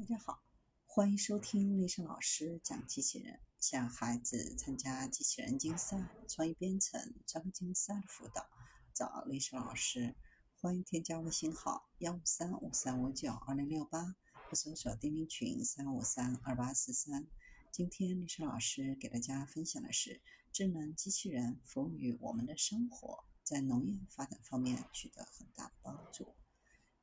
大家好，欢迎收听丽莎老师讲机器人，向孩子参加机器人竞赛、创意编程、专科竞赛辅导，找丽莎老师。欢迎添加微信号15353592068，或搜索钉钉群3532843。今天丽莎老师给大家分享的是智能机器人服务于我们的生活，在农业发展方面取得很大的帮助。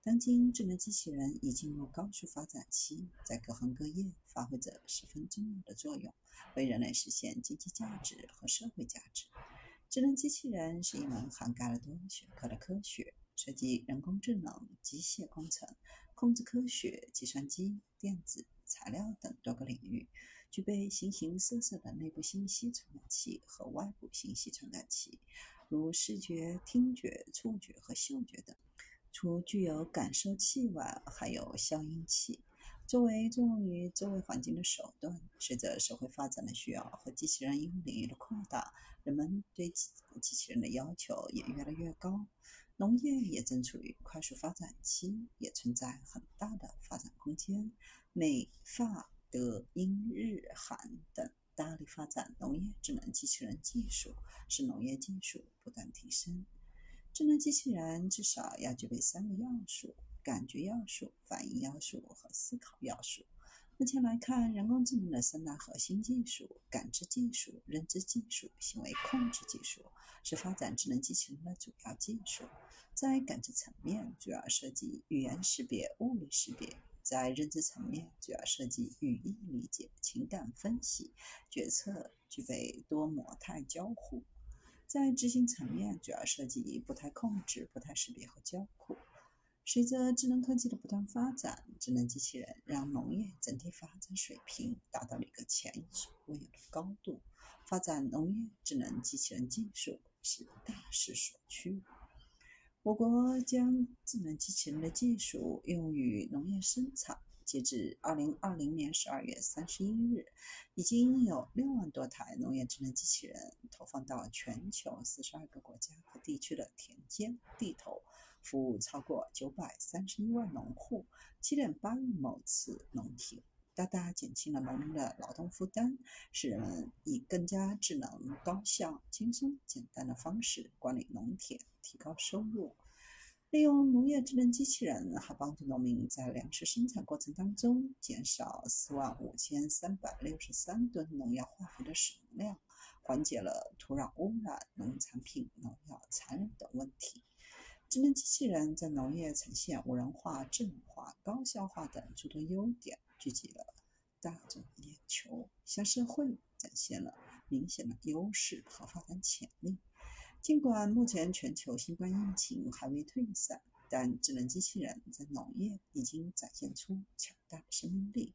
当今智能机器人已进入高速发展期，在各行各业发挥着十分重要的作用，为人类实现经济价值和社会价值。智能机器人是一门涵盖了多个学科的科学，涉及人工智能、机械工程、控制科学、计算机、电子、材料等多个领域，具备形形色色的内部信息传感器和外部信息传感器，如视觉、听觉、触觉和嗅觉等。除具有感受器外，还有消音器，作为作用于周围环境的手段。随着社会发展的需要和机器人应用领域的扩大，人们对机器人的要求也越来越高。农业也正处于快速发展期，也存在很大的发展空间。美、法、德、英、日、韩等大力发展农业智能机器人技术，使农业技术不断提升。智能机器人至少要具备3个要素：感觉要素、反应要素和思考要素。目前来看，人工智能的3大核心技术——感知技术、认知技术、行为控制技术，是发展智能机器人的主要技术。在感知层面，主要涉及语言识别、物理识别；在认知层面，主要涉及语义理解、情感分析、决策，具备多模态交互。在执行层面，主要涉及步态控制、步态识别和交互。随着智能科技的不断发展，智能机器人让农业整体发展水平达到了一个前所未有的高度。发展农业智能机器人技术是大势所趋。我国将智能机器人的技术应用于农业生产。截至2020年12月31日，已经有6万多台农业智能机器人投放到全球42个国家和地区的田间地头，服务超过931万农户、7.8亿亩次农田，大大减轻了农民的劳动负担，使人们以更加智能、高效、轻松、简单的方式管理农田，提高收入。利用农业智能机器人还帮助农民在粮食生产过程当中减少45363吨农药化肥的使用量，缓解了土壤污染、农产品、农药残忍等问题。智能机器人在农业呈现无人化、智能化、高效化等诸多优点，聚集了大众眼球，向社会展现了明显的优势和发展潜力。尽管目前全球新冠疫情还未退散，但智能机器人在农业已经展现出强大的生命力。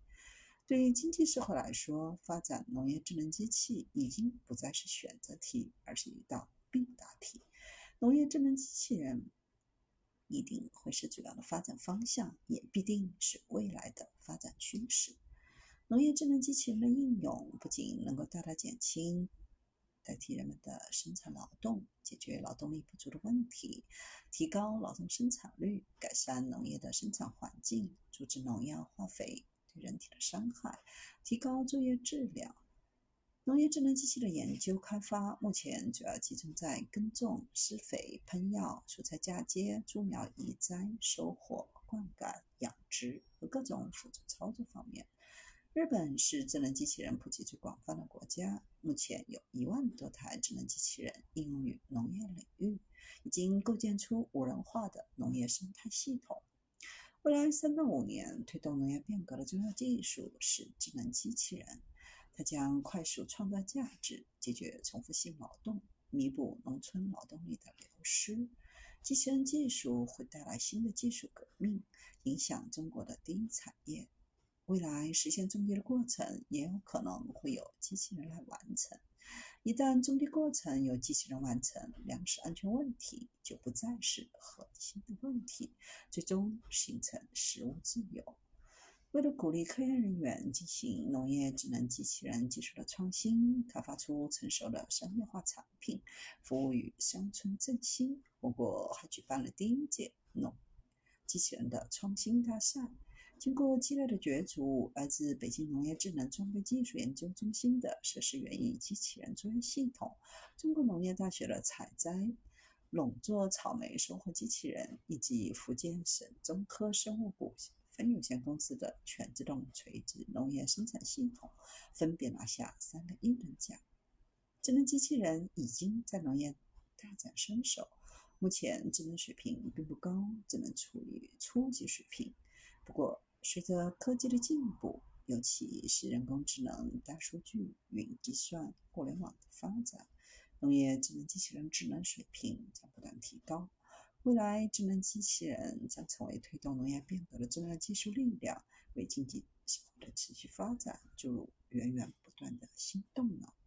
对于经济社会来说，发展农业智能机器已经不再是选择题，而是一道必答题。农业智能机器人一定会是主要的发展方向，也必定是未来的发展趋势。农业智能机器人的应用不仅能够大大减轻代替人们的生产劳动，解决劳动力不足的问题，提高劳动生产率，改善农业的生产环境，阻止农药化肥对人体的伤害，提高作业质量。农业智能机器的研究开发目前主要集中在耕种、施肥、喷药、蔬菜嫁接、株苗移栽、收获、灌溉、养殖和各种辅助操作方面。日本是智能机器人普及最广泛的国家，目前有1万多台智能机器人应用于农业领域，已经构建出无人化的农业生态系统。未来3到5年，推动农业变革的重要技术是智能机器人，它将快速创造价值，解决重复性劳动，弥补农村劳动力的流失。机器人技术会带来新的技术革命，影响中国的第一产业。未来实现种地的过程也有可能会由机器人来完成。一旦种地过程由机器人完成，粮食安全问题就不再是核心的问题，最终形成食物自由。为了鼓励科研人员进行农业智能机器人技术的创新，开发出成熟的商业化产品，服务于乡村振兴，我国还举办了第1届农机器人的创新大赛。经过激烈的角逐，来自北京农业智能装备技术研究中心的设施园艺机器人作业系统、中国农业大学的采摘、垄作草莓收获机器人，以及福建省中科生物股份有限公司的全自动垂直农业生产系统，分别拿下3个1等奖。智能机器人已经在农业大展身手，目前智能水平并不高，只能处于初级水平。不过，随着科技的进步，尤其是人工智能、大数据、云计算、互联网的发展，农业智能机器人智能水平将不断提高。未来，智能机器人将成为推动农业变革的重要技术力量，为经济社会的持续发展注入源源不断的新动能。